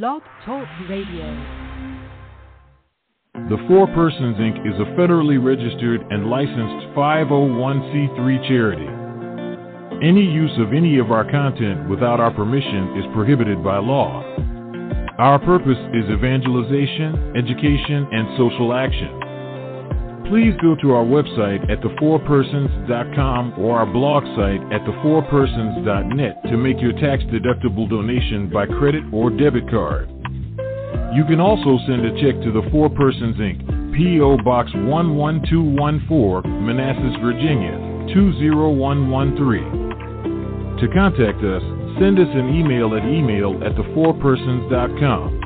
Blog Talk Radio. The Four Persons Inc. is a federally registered and licensed 501c3 charity. Any use of any of our content without our permission is prohibited by law. Our purpose is evangelization, education, and social action. Please go to our website at thefourpersons.com or our blog site at thefourpersons.net to make your tax-deductible donation by credit or debit card. You can also send a check to the Four Persons Inc., P.O. Box 11214, Manassas, Virginia, 20113. To contact us, send us an email at email@thefourpersons.com.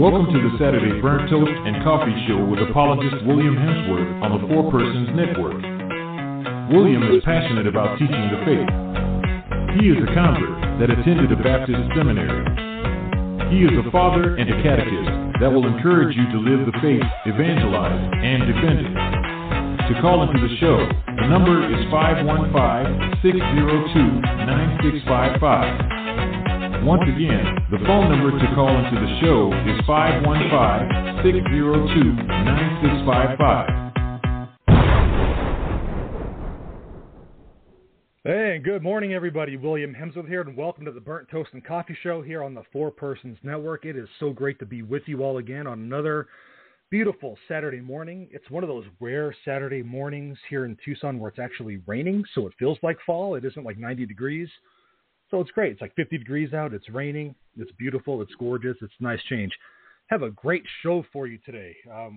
Welcome to the Saturday Burnt Toast and Coffee Show with apologist William Hemsworth on the Four Persons Network. William is passionate about teaching the faith. He is a convert that attended a Baptist seminary. He is a father and a catechist that will encourage you to live the faith, evangelize, and defend it. To call into the show, the number is 515-602-9655. Once again, the phone number to call into the show is 515-602-9655. Hey, good morning, everybody. William Hemsworth here, and welcome to the Burnt Toast and Coffee Show here on the Four Persons Network. It is so great to be with you all again on another beautiful Saturday morning. It's one of those rare Saturday mornings here in Tucson where it's actually raining, so it feels like fall. It isn't like 90 degrees. So it's great. It's like 50 degrees out. It's raining. It's beautiful. It's gorgeous. It's a nice change. Have a great show for you today. Let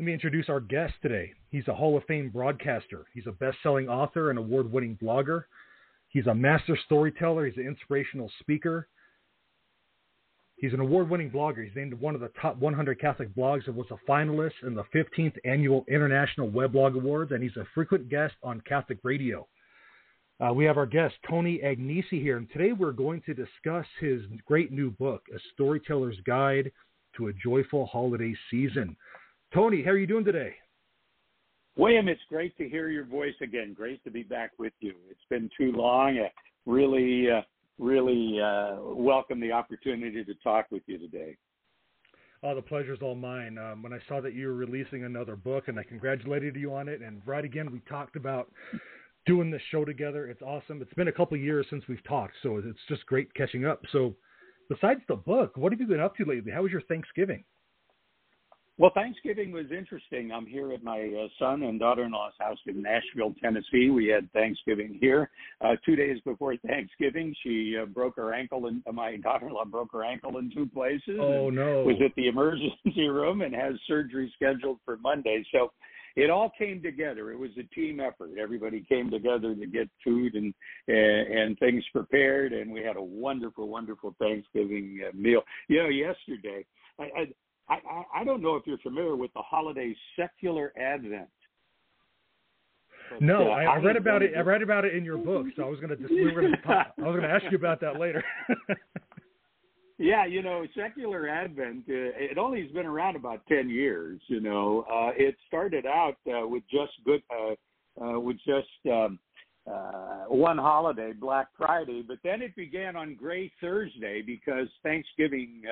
me introduce our guest today. He's a Hall of Fame broadcaster. He's a best-selling author and award-winning blogger. He's a master storyteller. He's an inspirational speaker. He's an award-winning blogger. He's named one of the top 100 Catholic blogs and was a finalist in the 15th Annual International Weblog Awards, and he's a frequent guest on Catholic radio. We have our guest, Tony Agnesi, here, and today we're going to discuss his great new book, A Storyteller's Guide to a Joyful Holiday Season. Tony, how are you doing today? William, it's great to hear your voice again. Great to be back with you. It's been too long. I really welcome the opportunity to talk with you today. Oh, the pleasure's all mine. When I saw that you were releasing another book, and I congratulated you on it, and right again, we talked about doing this show together. It's awesome. It's been a couple of years since we've talked, so it's just great catching up. So besides the book, what have you been up to lately? How was your Thanksgiving? Well, Thanksgiving was interesting. I'm here at my son and daughter-in-law's house in Nashville, Tennessee. We had Thanksgiving here. 2 days before Thanksgiving, she broke her ankle, and my daughter-in-law broke her ankle in two places. Oh, no. Was at the emergency room and has surgery scheduled for Monday. So it all came together. It was a team effort. Everybody came together to get food and things prepared, and we had a wonderful, wonderful Thanksgiving meal. You know, yesterday, I don't know if you're familiar with the holiday secular Advent. But, no, I read about it. I read about it in your book, so I was going to ask you about that later. Yeah, you know, secular Advent, it only has been around about 10 years, you know. It started out with just one holiday, Black Friday, but then it began on Gray Thursday because Thanksgiving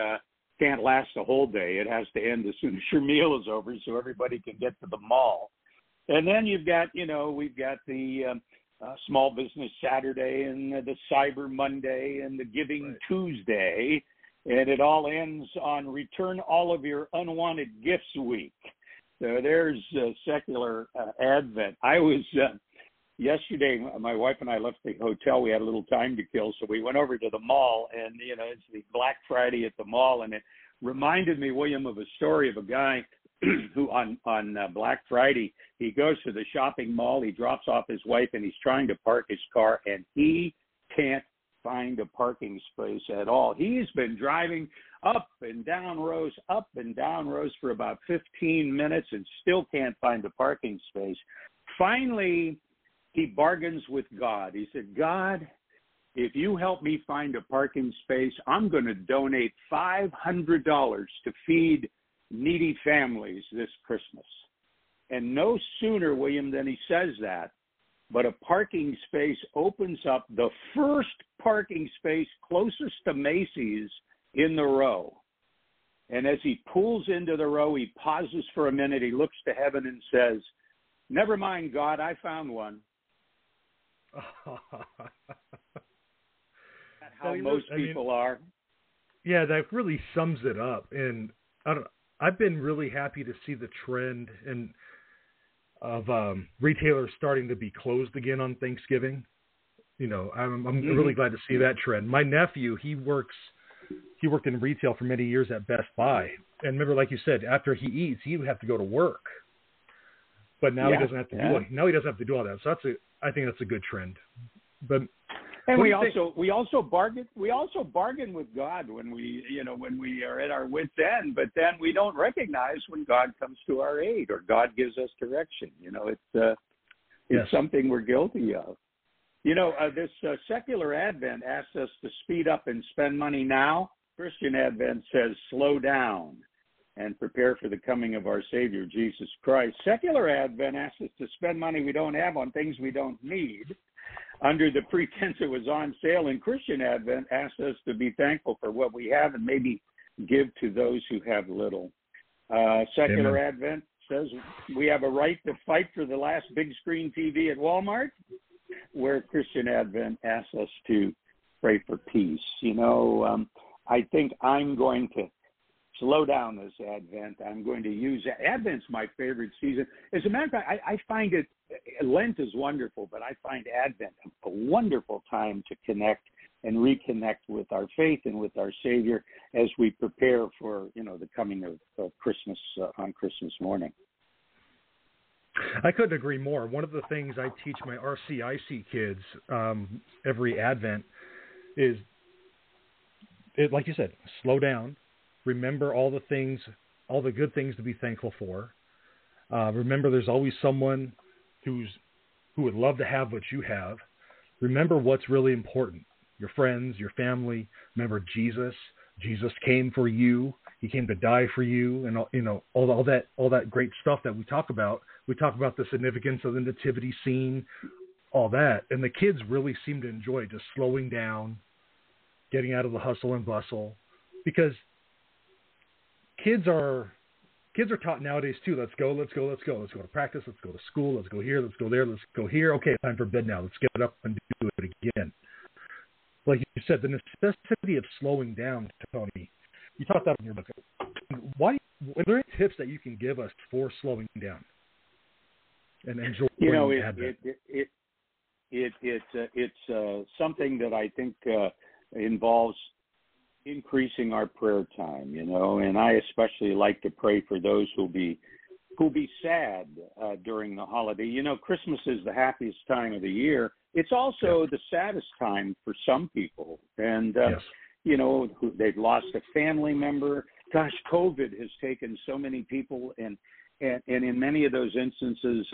can't last a whole day. It has to end as soon as your meal is over so everybody can get to the mall. And then you've got, you know, we've got the Small Business Saturday and the Cyber Monday and the Giving right. Tuesday. And it all ends on Return All of Your Unwanted Gifts Week. So there's secular Advent. I was, yesterday, my wife and I left the hotel. We had a little time to kill, so we went over to the mall. And, you know, it's the Black Friday at the mall. And it reminded me, William, of a story of a guy who on Black Friday, he goes to the shopping mall. He drops off his wife, and he's trying to park his car, and he can't find a parking space at all. He's been driving up and down rows for about 15 minutes and still can't find a parking space. Finally, he bargains with God. He said, God, if you help me find a parking space, I'm going to donate $500 to feed needy families this Christmas. And no sooner, William, than he says that, but a parking space opens up, the first parking space closest to Macy's in the row. And as he pulls into the row, he pauses for a minute. He looks to heaven and says, never mind, God, I found one. How most people are. Yeah, that really sums it up. And I've been really happy to see the trend of retailers starting to be closed again on Thanksgiving. You know, I'm really glad to see that trend. My nephew, he worked in retail for many years at Best Buy. And remember, like you said, after he eats, he would have to go to work. But now he doesn't have to do all that. So I think that's a good trend. But and we also bargain with God when we are at our wit's end, but then we don't recognize when God comes to our aid or God gives us direction. You know, it's something we're guilty of. You know, this secular Advent asks us to speed up and spend money now. Christian Advent says slow down and prepare for the coming of our Savior, Jesus Christ. Secular Advent asks us to spend money we don't have on things we don't need, under the pretense it was on sale. And Christian Advent asks us to be thankful for what we have and maybe give to those who have little. Secular Amen. Advent says we have a right to fight for the last big screen TV at Walmart, where Christian Advent asks us to pray for peace. You know, I think I'm going to slow down this Advent. I'm going to use Advent's my favorite season. As a matter of fact, I find it, Lent is wonderful, but I find Advent a wonderful time to connect and reconnect with our faith and with our Savior as we prepare for, you know, the coming of Christmas on Christmas morning. I couldn't agree more. One of the things I teach my RCIC kids every Advent is, like you said, slow down. Remember all the things, all the good things to be thankful for. Remember there's always someone who would love to have what you have. Remember what's really important, your friends, your family. Remember Jesus. Jesus came for you. He came to die for you, and all that great stuff that we talk about. We talk about the significance of the nativity scene, all that. And the kids really seem to enjoy just slowing down, getting out of the hustle and bustle, because kids are taught nowadays too. Let's go. Let's go to practice. Let's go to school. Let's go here. Let's go there. Let's go here. Okay, time for bed now. Let's get up and do it again. Like you said, the necessity of slowing down, Tony. You talked about in your book. Why? Are there any tips that you can give us for slowing down and enjoying? You know, it's something that I think involves increasing our prayer time, you know, and I especially like to pray for those who'll be sad during the holiday. You know, Christmas is the happiest time of the year. It's also the saddest time for some people, and you know, they've lost a family member. Gosh, COVID has taken so many people, and in many of those instances,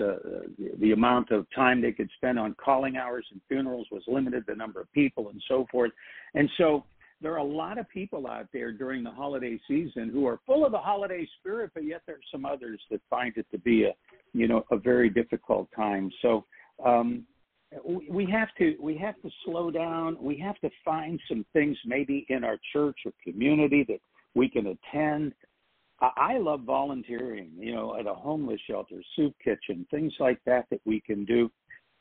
the amount of time they could spend on calling hours and funerals was limited, the number of people, and so forth, and so. There are a lot of people out there during the holiday season who are full of the holiday spirit, but yet there are some others that find it to be a very difficult time. So we have to slow down. We have to find some things maybe in our church or community that we can attend. I love volunteering, you know, at a homeless shelter, soup kitchen, things like that we can do.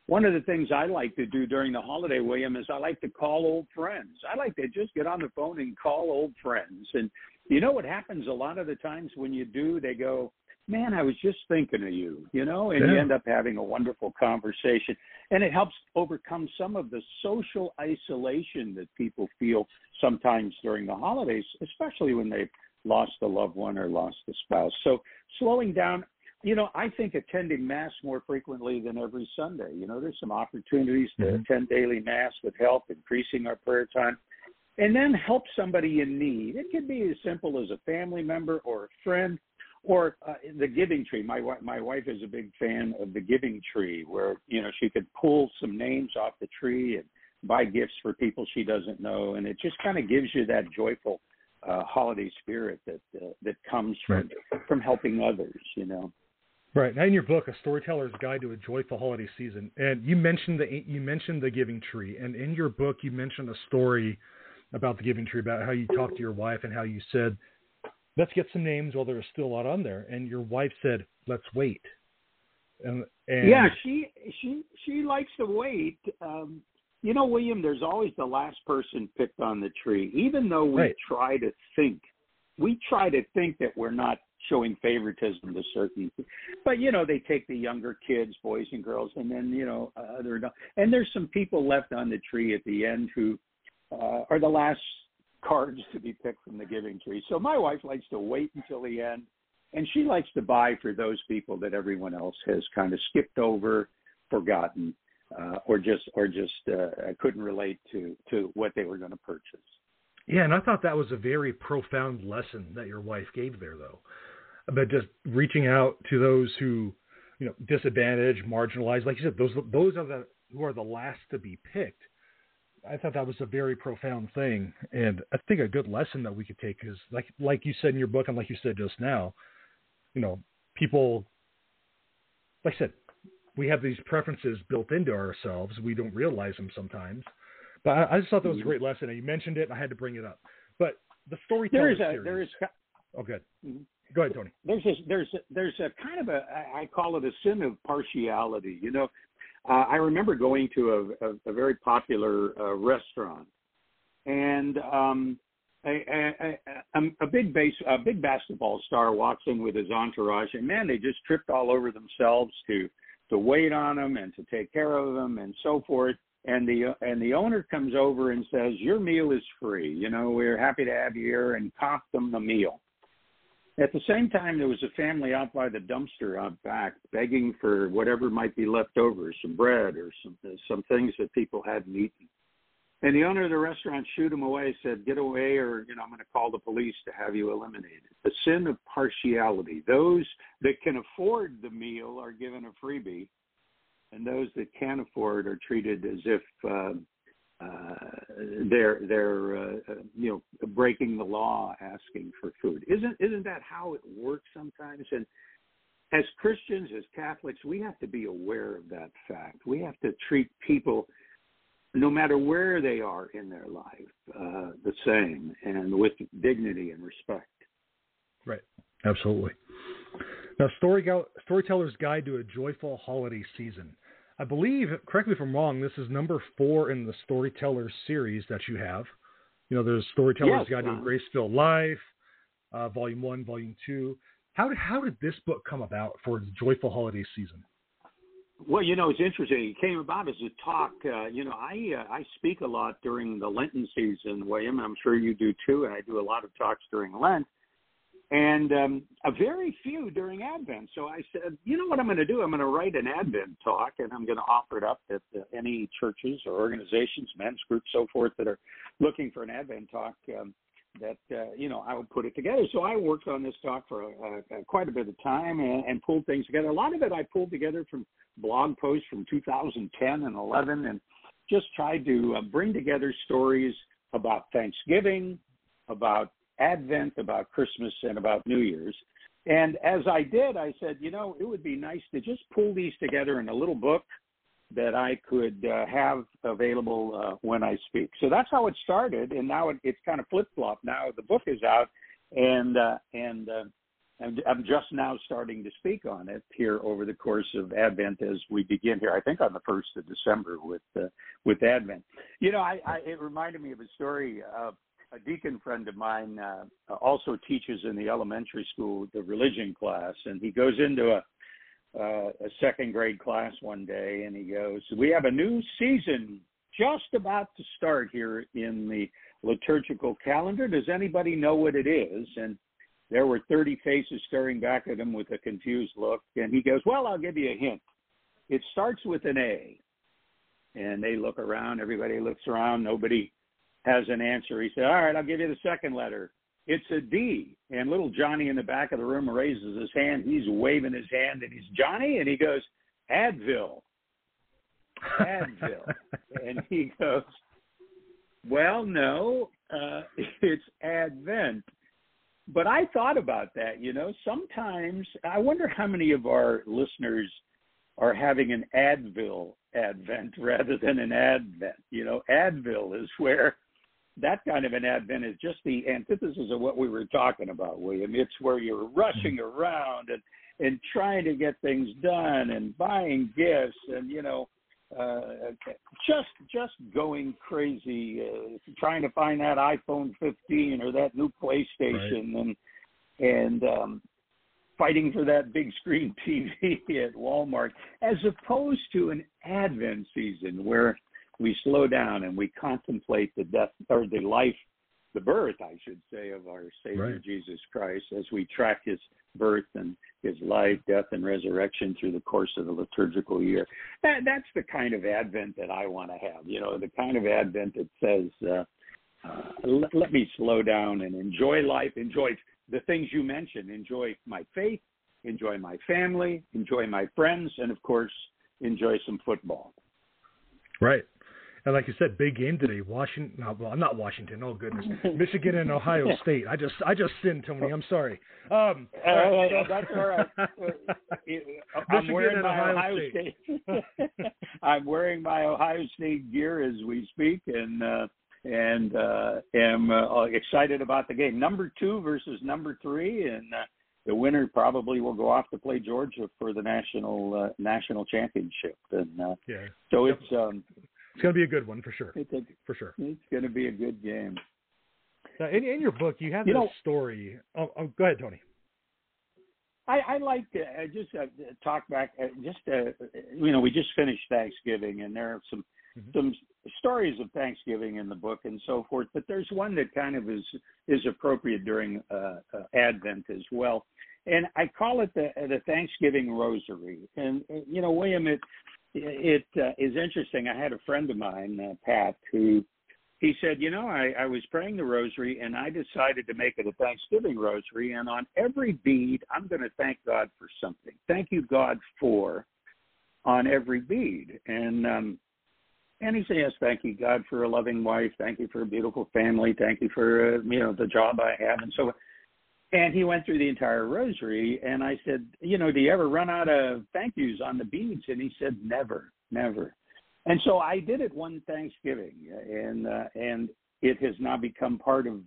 One of the things I like to do during the holiday, William, is I like to call old friends. I like to just get on the phone and call old friends. And you know what happens a lot of the times when you do, they go, man, I was just thinking of you, you know, and you end up having a wonderful conversation. And it helps overcome some of the social isolation that people feel sometimes during the holidays, especially when they've lost a loved one or lost a spouse. So slowing down. You know, I think attending Mass more frequently than every Sunday. You know, there's some opportunities to attend daily Mass would help, increasing our prayer time. And then help somebody in need. It can be as simple as a family member or a friend, Or the Giving Tree. My wife is a big fan of the Giving Tree, where she could pull some names off the tree and buy gifts for people she doesn't know, and it just kind of gives you that joyful holiday spirit that comes from helping others. Right. Now in your book, A Storyteller's Guide to a Joyful Holiday Season, and you mentioned the Giving Tree, and in your book you mentioned a story about the Giving Tree, about how you talked to your wife and how you said, let's get some names while there's still a lot on there. And your wife said, let's wait. And yeah, she likes to wait. William, there's always the last person picked on the tree, even though we try to think that we're not showing favoritism to certain, but they take the younger kids, boys and girls, and then, other adults. And there's some people left on the tree at the end who are the last cards to be picked from the Giving Tree. So my wife likes to wait until the end, and she likes to buy for those people that everyone else has kind of skipped over, forgotten, or just couldn't relate to what they were going to purchase. Yeah, and I thought that was a very profound lesson that your wife gave there, though, about just reaching out to those who, disadvantaged, marginalized, like you said, those are who are the last to be picked. I thought that was a very profound thing, and I think a good lesson that we could take is, like you said in your book and like you said just now, people, like I said, we have these preferences built into ourselves. We don't realize them sometimes, but I just thought that was a great lesson, and you mentioned it, and I had to bring it up. But the storytelling series. Oh, good. Mm-hmm. Go ahead, Tony. There's a kind of I call it a sin of partiality, I remember going to a very popular restaurant, and a big basketball star walks in with his entourage, and man, they just tripped all over themselves to wait on him and to take care of him and so forth. And the owner comes over and says, "Your meal is free. We're happy to have you here," and cocked them the meal. At the same time, there was a family out by the dumpster out back begging for whatever might be left over, some bread or some things that people hadn't eaten. And the owner of the restaurant shooed him away, said, "Get away, or I'm going to call the police to have you eliminated." The sin of partiality. Those that can afford the meal are given a freebie, and those that can't afford are treated as if they're breaking the law, asking for food. Isn't that how it works sometimes? And as Christians, as Catholics, we have to be aware of that fact. We have to treat people, no matter where they are in their life, the same, and with dignity and respect. Right. Absolutely. Now, Storyteller's Guide to a Joyful Holiday Season. I believe, correct me if I'm wrong, this is number 4 in the Storyteller series that you have. There's Storyteller's Guide to a Grace-Filled Life, Volume 1, Volume 2. How did this book come about for the Joyful Holiday Season? Well, it's interesting. It came about as a talk. I speak a lot during the Lenten season, William, and I'm sure you do too, and I do a lot of talks during Lent. And a very few during Advent. So I said, you know what I'm going to do? I'm going to write an Advent talk, and I'm going to offer it up at any churches or organizations, men's groups, so forth, that are looking for an Advent talk I would put it together. So I worked on this talk for quite a bit of time and pulled things together. A lot of it I pulled together from blog posts from 2010 and 11 and just tried to bring together stories about Thanksgiving, about Advent, about Christmas, and about New Year's. And as I did, I said, it would be nice to just pull these together in a little book that I could have available when I speak. So that's how it started, and now it's kind of flip-flop. Now the book is out, and I'm just now starting to speak on it here over the course of Advent as we begin here, I think on the 1st of December with Advent. It reminded me of a story of a deacon friend of mine also teaches in the elementary school, the religion class, and he goes into a second grade class one day, and he goes, "We have a new season just about to start here in the liturgical calendar. Does anybody know what it is?" And there were 30 faces staring back at him with a confused look, and he goes, "Well, I'll give you a hint. It starts with an A." And they look around, everybody looks around, nobody has an answer. He said, "All right, I'll give you the second letter. It's a D. And little Johnny in the back of the room raises his hand. He's waving his hand, and he's Johnny, and he goes, Advil. Advil. And he goes, well, no, it's Advent. But I thought about that, you know. Sometimes I wonder how many of our listeners are having an Advil Advent rather than an Advent. You know, Advil is where that kind of an Advent is just the antithesis of what we were talking about, William. It's where you're rushing around and trying to get things done and buying gifts and, you know, just going crazy, trying to find that iPhone 15 or that new PlayStation, right. and fighting for that big screen TV at Walmart, as opposed to an Advent season where we slow down and we contemplate the death or the life, the birth, I should say, of our Savior, right, Jesus Christ, as we track his birth and his life, death, and resurrection through the course of the liturgical year. That's the kind of Advent that I want to have, you know, the kind of Advent that says, let me slow down and enjoy life, enjoy the things you mentioned, enjoy my faith, enjoy my family, enjoy my friends, and, of course, enjoy some football. Right. And like you said, big game today. Michigan and Ohio State. I just sinned, Tony. I'm sorry. That's all right. I'm wearing my Ohio State. I'm wearing my Ohio State gear as we speak, and am excited about the game. Number 2 versus number 3, and the winner probably will go off to play Georgia for the national championship. And so it's. It's going to be a good one for sure. For sure, it's going to be a good game. Now, in your book, you have this story. Oh, go ahead, Tony. I like to talk back. You know, we just finished Thanksgiving, and there are some stories of Thanksgiving in the book and so forth. But there's one that kind of is appropriate during Advent as well, and I call it the Thanksgiving Rosary. And you know, William, It is interesting. I had a friend of mine, Pat, who he said, you know, I was praying the rosary and I decided to make it a Thanksgiving rosary. And on every bead, I'm going to thank God for something. Thank you, God, for on every bead. And he said, yes, thank you, God, for a loving wife. Thank you for a beautiful family. Thank you for, you know, the job I have and so on. And he went through the entire rosary, and I said, you know, do you ever run out of thank yous on the beads? And he said, never, never. And so I did it one Thanksgiving, and it has now become part of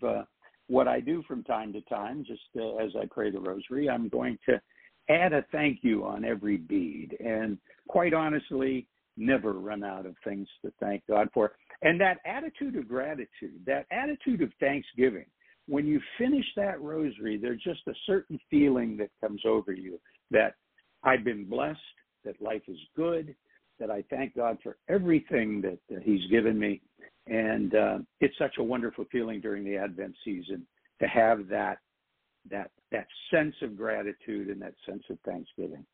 what I do from time to time, just as I pray the rosary. I'm going to add a thank you on every bead, and quite honestly, never run out of things to thank God for. And that attitude of gratitude, that attitude of thanksgiving, when you finish that rosary, there's just a certain feeling that comes over you that I've been blessed, that life is good, that I thank God for everything that he's given me. And it's such a wonderful feeling during the Advent season to have that sense of gratitude and that sense of thanksgiving.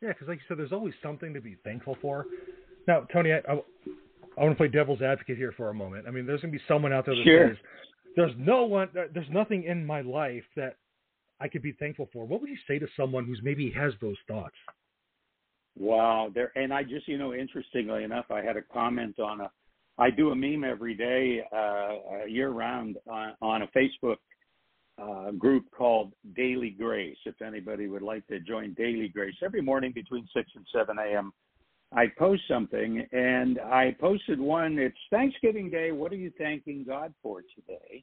Yeah, because like you said, there's always something to be thankful for. Now, Tony, I want to play devil's advocate here for a moment. I mean, there's going to be someone out there that says, there's nothing in my life that I could be thankful for. What would you say to someone who's maybe has those thoughts? Wow. And I just, you know, interestingly enough, I had a comment I do a meme every day, year round on a Facebook group called Daily Grace. If anybody would like to join Daily Grace, every morning between 6 and 7 a.m., I post something, and I posted one. It's Thanksgiving Day. What are you thanking God for today?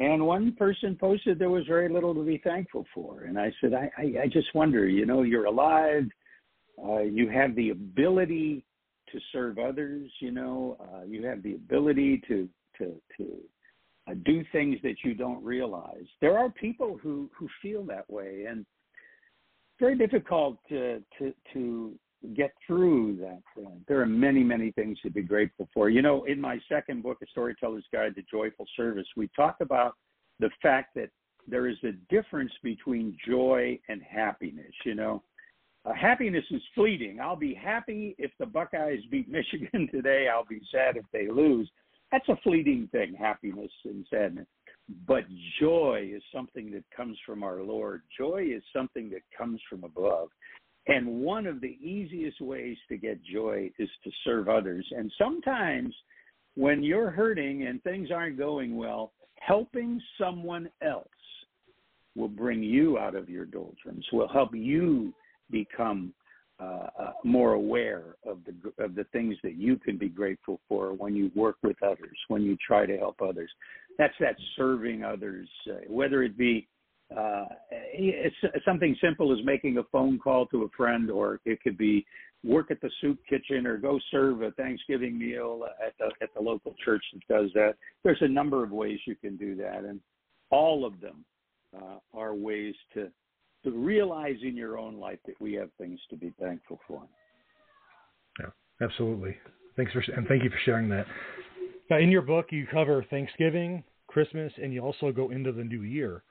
And one person posted there was very little to be thankful for. And I said, I just wonder, you know, you're alive. You have the ability to serve others, you know. You have the ability to do things that you don't realize. There are people who feel that way, and it's very difficult to get through that. There are many, many things to be grateful for. You know, in my second book, A Storyteller's Guide to Joyful Service, we talk about the fact that there is a difference between joy and happiness. You know, happiness is fleeting. I'll be happy if the Buckeyes beat Michigan today. I'll be sad if they lose. That's a fleeting thing, happiness and sadness. But joy is something that comes from our Lord. Joy is something that comes from above. And one of the easiest ways to get joy is to serve others. And sometimes when you're hurting and things aren't going well, helping someone else will bring you out of your doldrums, will help you become more aware of the things that you can be grateful for when you work with others, when you try to help others. That's that serving others, whether it be it's something simple as making a phone call to a friend, or it could be work at the soup kitchen or go serve a Thanksgiving meal at the local church that does that. There's a number of ways you can do that, and all of them are ways to realize in your own life that we have things to be thankful for. Yeah, absolutely. Thank you for sharing that. Now, in your book, you cover Thanksgiving, Christmas, and you also go into the new year.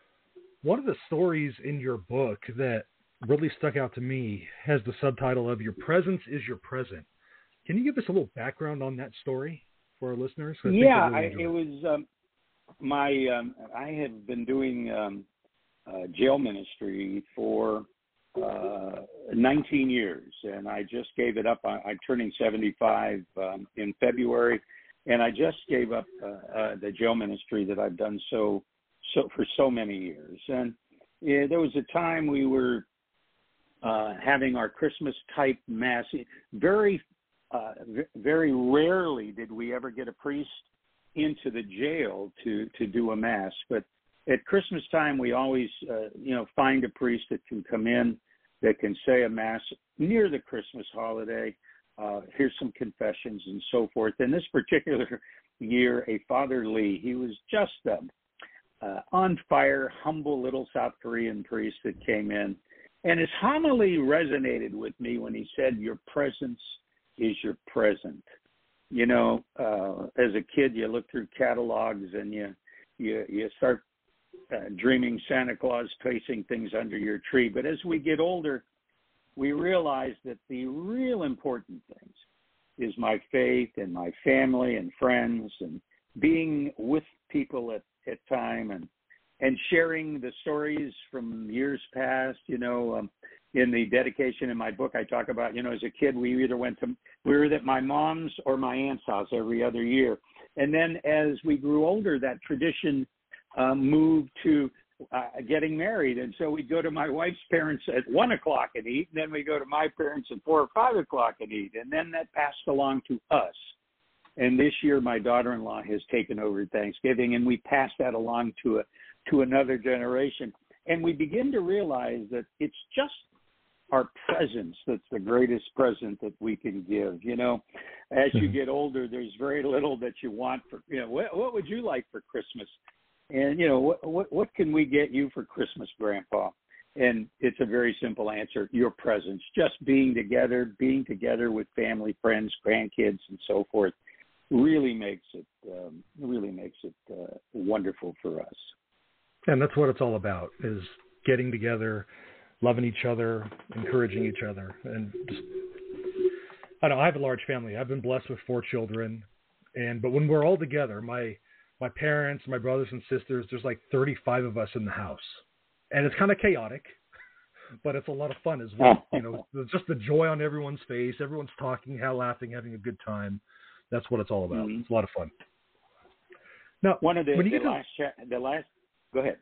One of the stories in your book that really stuck out to me has the subtitle of Your Presence is Your Present. Can you give us a little background on that story for our listeners? Yeah, it was I had been doing jail ministry for 19 years, and I just gave it up. I'm turning 75 in February, and I just gave up the jail ministry that I've done so for so many years. And yeah, there was a time we were having our Christmas type mass. Very rarely did we ever get a priest into the jail to do a mass, but at Christmas time, we always, find a priest that can come in, that can say a mass near the Christmas holiday. Here's some confessions and so forth. And this particular year, a Father Lee, he was just an on fire, humble little South Korean priest that came in. And his homily resonated with me when he said, your presence is your present. As a kid, you look through catalogs and you start dreaming Santa Claus placing things under your tree. But as we get older, we realize that the real important things is my faith and my family and friends and being with people at time and sharing the stories from years past. In the dedication in my book, I talk about, as a kid, we were at my mom's or my aunt's house every other year. And then as we grew older, that tradition moved to getting married. And so we'd go to my wife's parents at 1 o'clock and eat, and then we go to my parents at 4 or 5 o'clock and eat. And then that passed along to us. And this year, my daughter-in-law has taken over Thanksgiving, and we pass that along to another generation. And we begin to realize that it's just our presence that's the greatest present that we can give. As you get older, there's very little that you want for, what would you like for Christmas? And, what can we get you for Christmas, Grandpa? And it's a very simple answer, your presence, just being together with family, friends, grandkids, and so forth, really makes it wonderful for us. And that's what it's all about, is getting together, loving each other, encouraging each other. And I have a large family. I've been blessed with 4 children. But when we're all together, my parents, my brothers and sisters, there's like 35 of us in the house. And it's kind of chaotic, but it's a lot of fun as well. Just the joy on everyone's face. Everyone's talking, laughing, having a good time. That's what it's all about. Mm-hmm. It's a lot of fun. Now, one of Go ahead.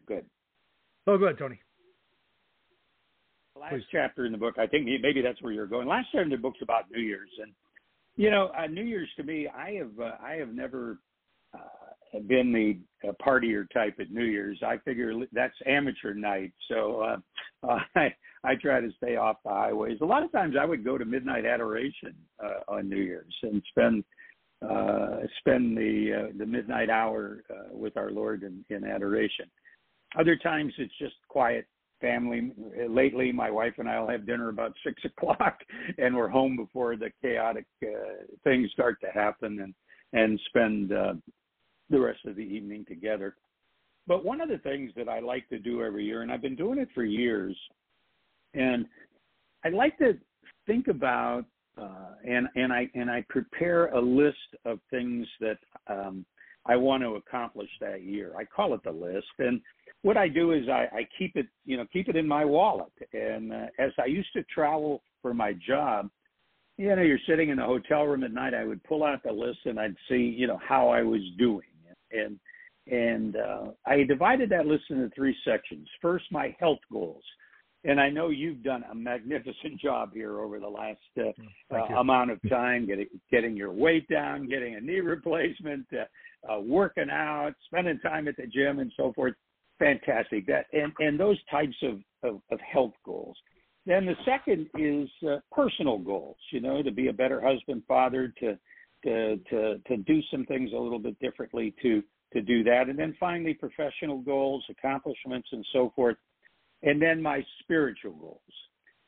Oh, go ahead, Tony. The last chapter in the book, I think maybe that's where you're going. Last chapter in the book's about New Year's. And, New Year's to me, I have never been the partier type at New Year's. I figure that's amateur night, so I try to stay off the highways. A lot of times I would go to midnight adoration on New Year's and spend the midnight hour with our Lord in adoration. Other times it's just quiet family. Lately, my wife and I'll have dinner about 6 o'clock, and we're home before the chaotic things start to happen, and spend the rest of the evening together. But one of the things that I like to do every year, and I've been doing it for years, and I like to think about and I prepare a list of things that I want to accomplish that year. I call it the list. And what I do is I keep it, keep it in my wallet. And as I used to travel for my job, you're sitting in a hotel room at night, I would pull out the list and I'd see, how I was doing. And I divided that list into three sections. First, my health goals. And I know you've done a magnificent job here over the last amount of time, getting your weight down, getting a knee replacement, working out, spending time at the gym and so forth. Fantastic. That and those types of health goals. Then the second is personal goals, to be a better husband, father, to do some things a little bit differently to do that. And then finally, professional goals, accomplishments and so forth. And then my spiritual goals.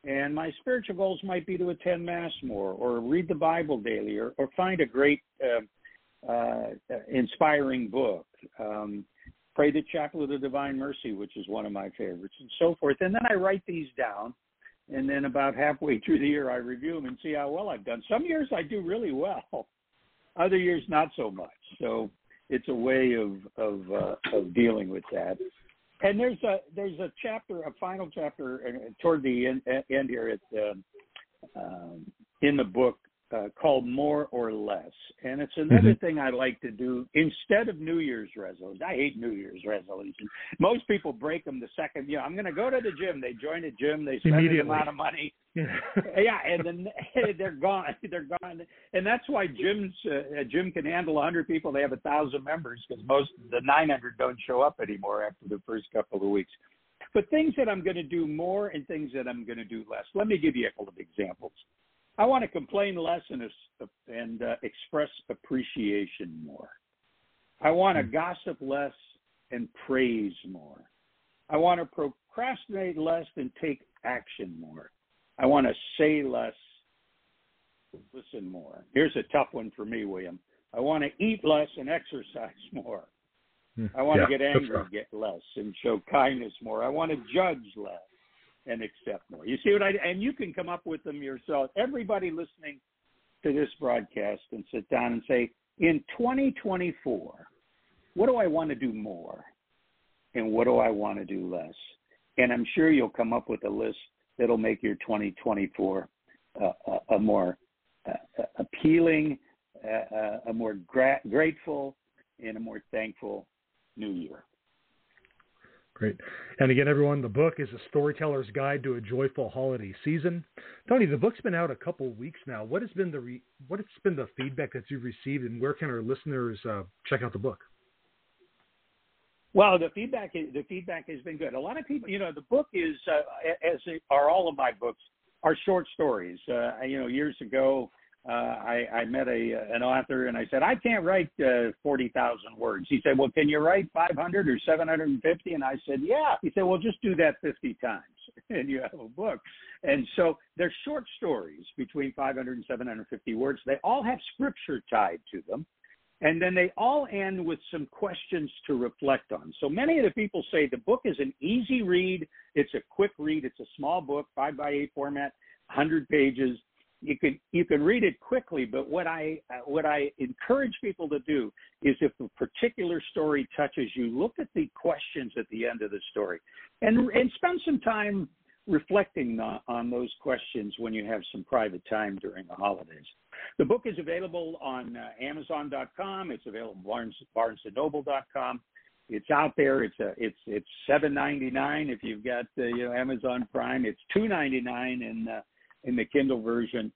And my spiritual goals might be to attend Mass more or read the Bible daily or find a great inspiring book, pray the Chaplet of the Divine Mercy, which is one of my favorites, and so forth. And then I write these down, and then about halfway through the year I review them and see how well I've done. Some years I do really well. Other years not so much. So it's a way of dealing with that. And there's a chapter, a final chapter toward the end here in the book called More or Less. And it's another thing I like to do instead of New Year's resolutions. I hate New Year's resolutions. Most people break them the second, I'm going to go to the gym. They join a gym. They spend a lot of money. Yeah, and then they're gone. They're gone. And that's why a gym can handle 100 people. They have 1,000 members because most the 900 don't show up anymore after the first couple of weeks. But things that I'm going to do more and things that I'm going to do less. Let me give you a couple of examples. I want to complain less and express appreciation more. I want to gossip less and praise more. I want to procrastinate less and take action more. I want to say less, listen more. Here's a tough one for me, William. I want to eat less and exercise more. I want to get angry and get less and show kindness more. I want to judge less and accept more. You see what I do? And you can come up with them yourself. Everybody listening to this broadcast and sit down and say, in 2024, what do I want to do more? And what do I want to do less? And I'm sure you'll come up with a list that'll make your 2024 a more appealing, a more grateful, and a more thankful new year. Great. And again, everyone, the book is A Storyteller's Guide to a Joyful Holiday Season. Tony, the book's been out a couple of weeks now. What has been the feedback that you've received, and where can our listeners check out the book? Well, the feedback has been good. A lot of people, the book is, as are all of my books, are short stories. Years ago, I met an author and I said, I can't write 40,000 words. He said, well, can you write 500 or 750? And I said, yeah. He said, well, just do that 50 times and you have a book. And so they're short stories between 500 and 750 words. They all have scripture tied to them. And then they all end with some questions to reflect on. So many of the people say the book is an easy read. It's a quick read. It's a small book, 5x8 format, 100 pages. You can read it quickly, but what I encourage people to do is if a particular story touches you, look at the questions at the end of the story and spend some time reflecting on those questions when you have some private time during the holidays. The book is available on Amazon.com. It's available BarnesandNoble.com. It's out there. It's $7.99 if you've got Amazon Prime. It's $2.99 in the Kindle version.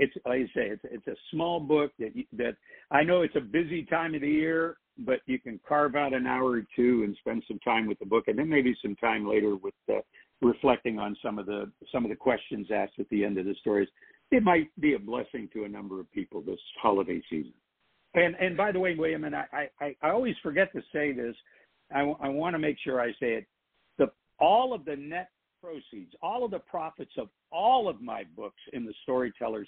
It's like I say, it's a small book that I know it's a busy time of the year, but you can carve out an hour or two and spend some time with the book, and then maybe some time later with reflecting on some of the questions asked at the end of the stories. It might be a blessing to a number of people this holiday season. And by the way, William, and I always forget to say this. I want to make sure I say it. All of the net proceeds, all of the profits of all of my books in the Storyteller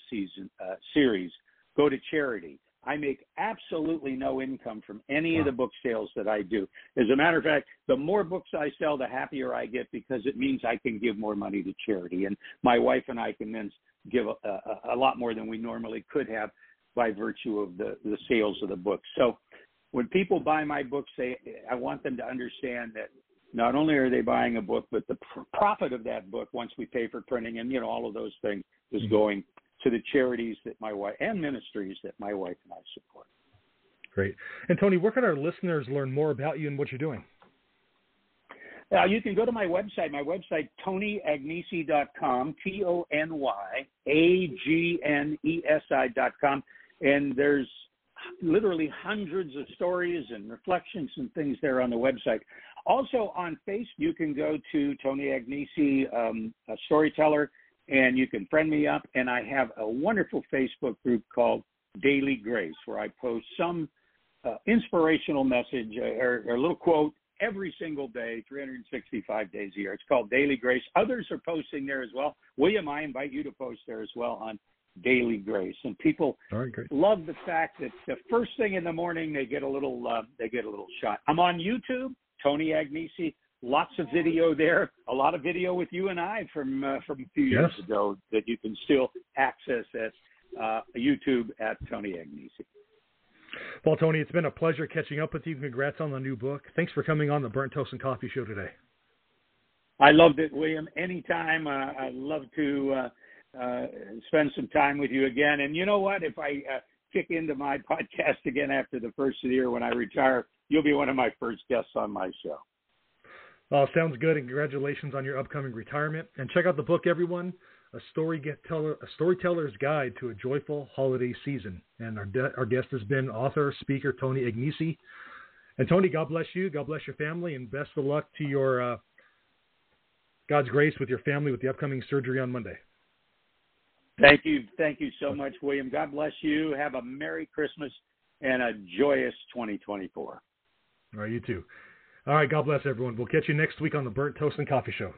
series go to charity. I make absolutely no income from any of the book sales that I do. As a matter of fact, the more books I sell, the happier I get because it means I can give more money to charity. And my wife and I can then give a lot more than we normally could have by virtue of the sales of the books. So when people buy my books, I want them to understand that not only are they buying a book, but the profit of that book, once we pay for printing and, all of those things, is going to the charities that my wife and ministries that my wife and I support. Great. And Tony, where can our listeners learn more about you and what you're doing? You can go to my website, TonyAgnesi.com, TonyAgnesi.com. And there's literally hundreds of stories and reflections and things there on the website. Also on Facebook, you can go to Tony Agnesi, a storyteller, and you can friend me up. And I have a wonderful Facebook group called Daily Grace, where I post some inspirational message or a little quote every single day, 365 days a year. It's called Daily Grace. Others are posting there as well. William, I invite you to post there as well on Daily Grace. And people love the fact that the first thing in the morning they get a little shot. I'm on YouTube, Tony Agnesi. Lots of video there. A lot of video with you and I from a few years ago that you can still access at YouTube at Tony Agnesi. Well, Tony, it's been a pleasure catching up with you. Congrats on the new book. Thanks for coming on the Burnt Toast and Coffee Show today. I loved it, William. Anytime. I'd love to spend some time with you again. And you know what? If I kick into my podcast again after the first of the year when I retire, you'll be one of my first guests on my show. Well, sounds good. And congratulations on your upcoming retirement. And check out the book, everyone. A Storyteller's Guide to a Joyful Holiday Season. And our guest has been author, speaker, Tony Agnesi. And Tony, God bless you. God bless your family. And best of luck to your God's grace with your family with the upcoming surgery on Monday. Thank you. Thank you so much, William. God bless you. Have a Merry Christmas and a joyous 2024. All right, you too. All right, God bless everyone. We'll catch you next week on the Burnt Toast and Coffee Show.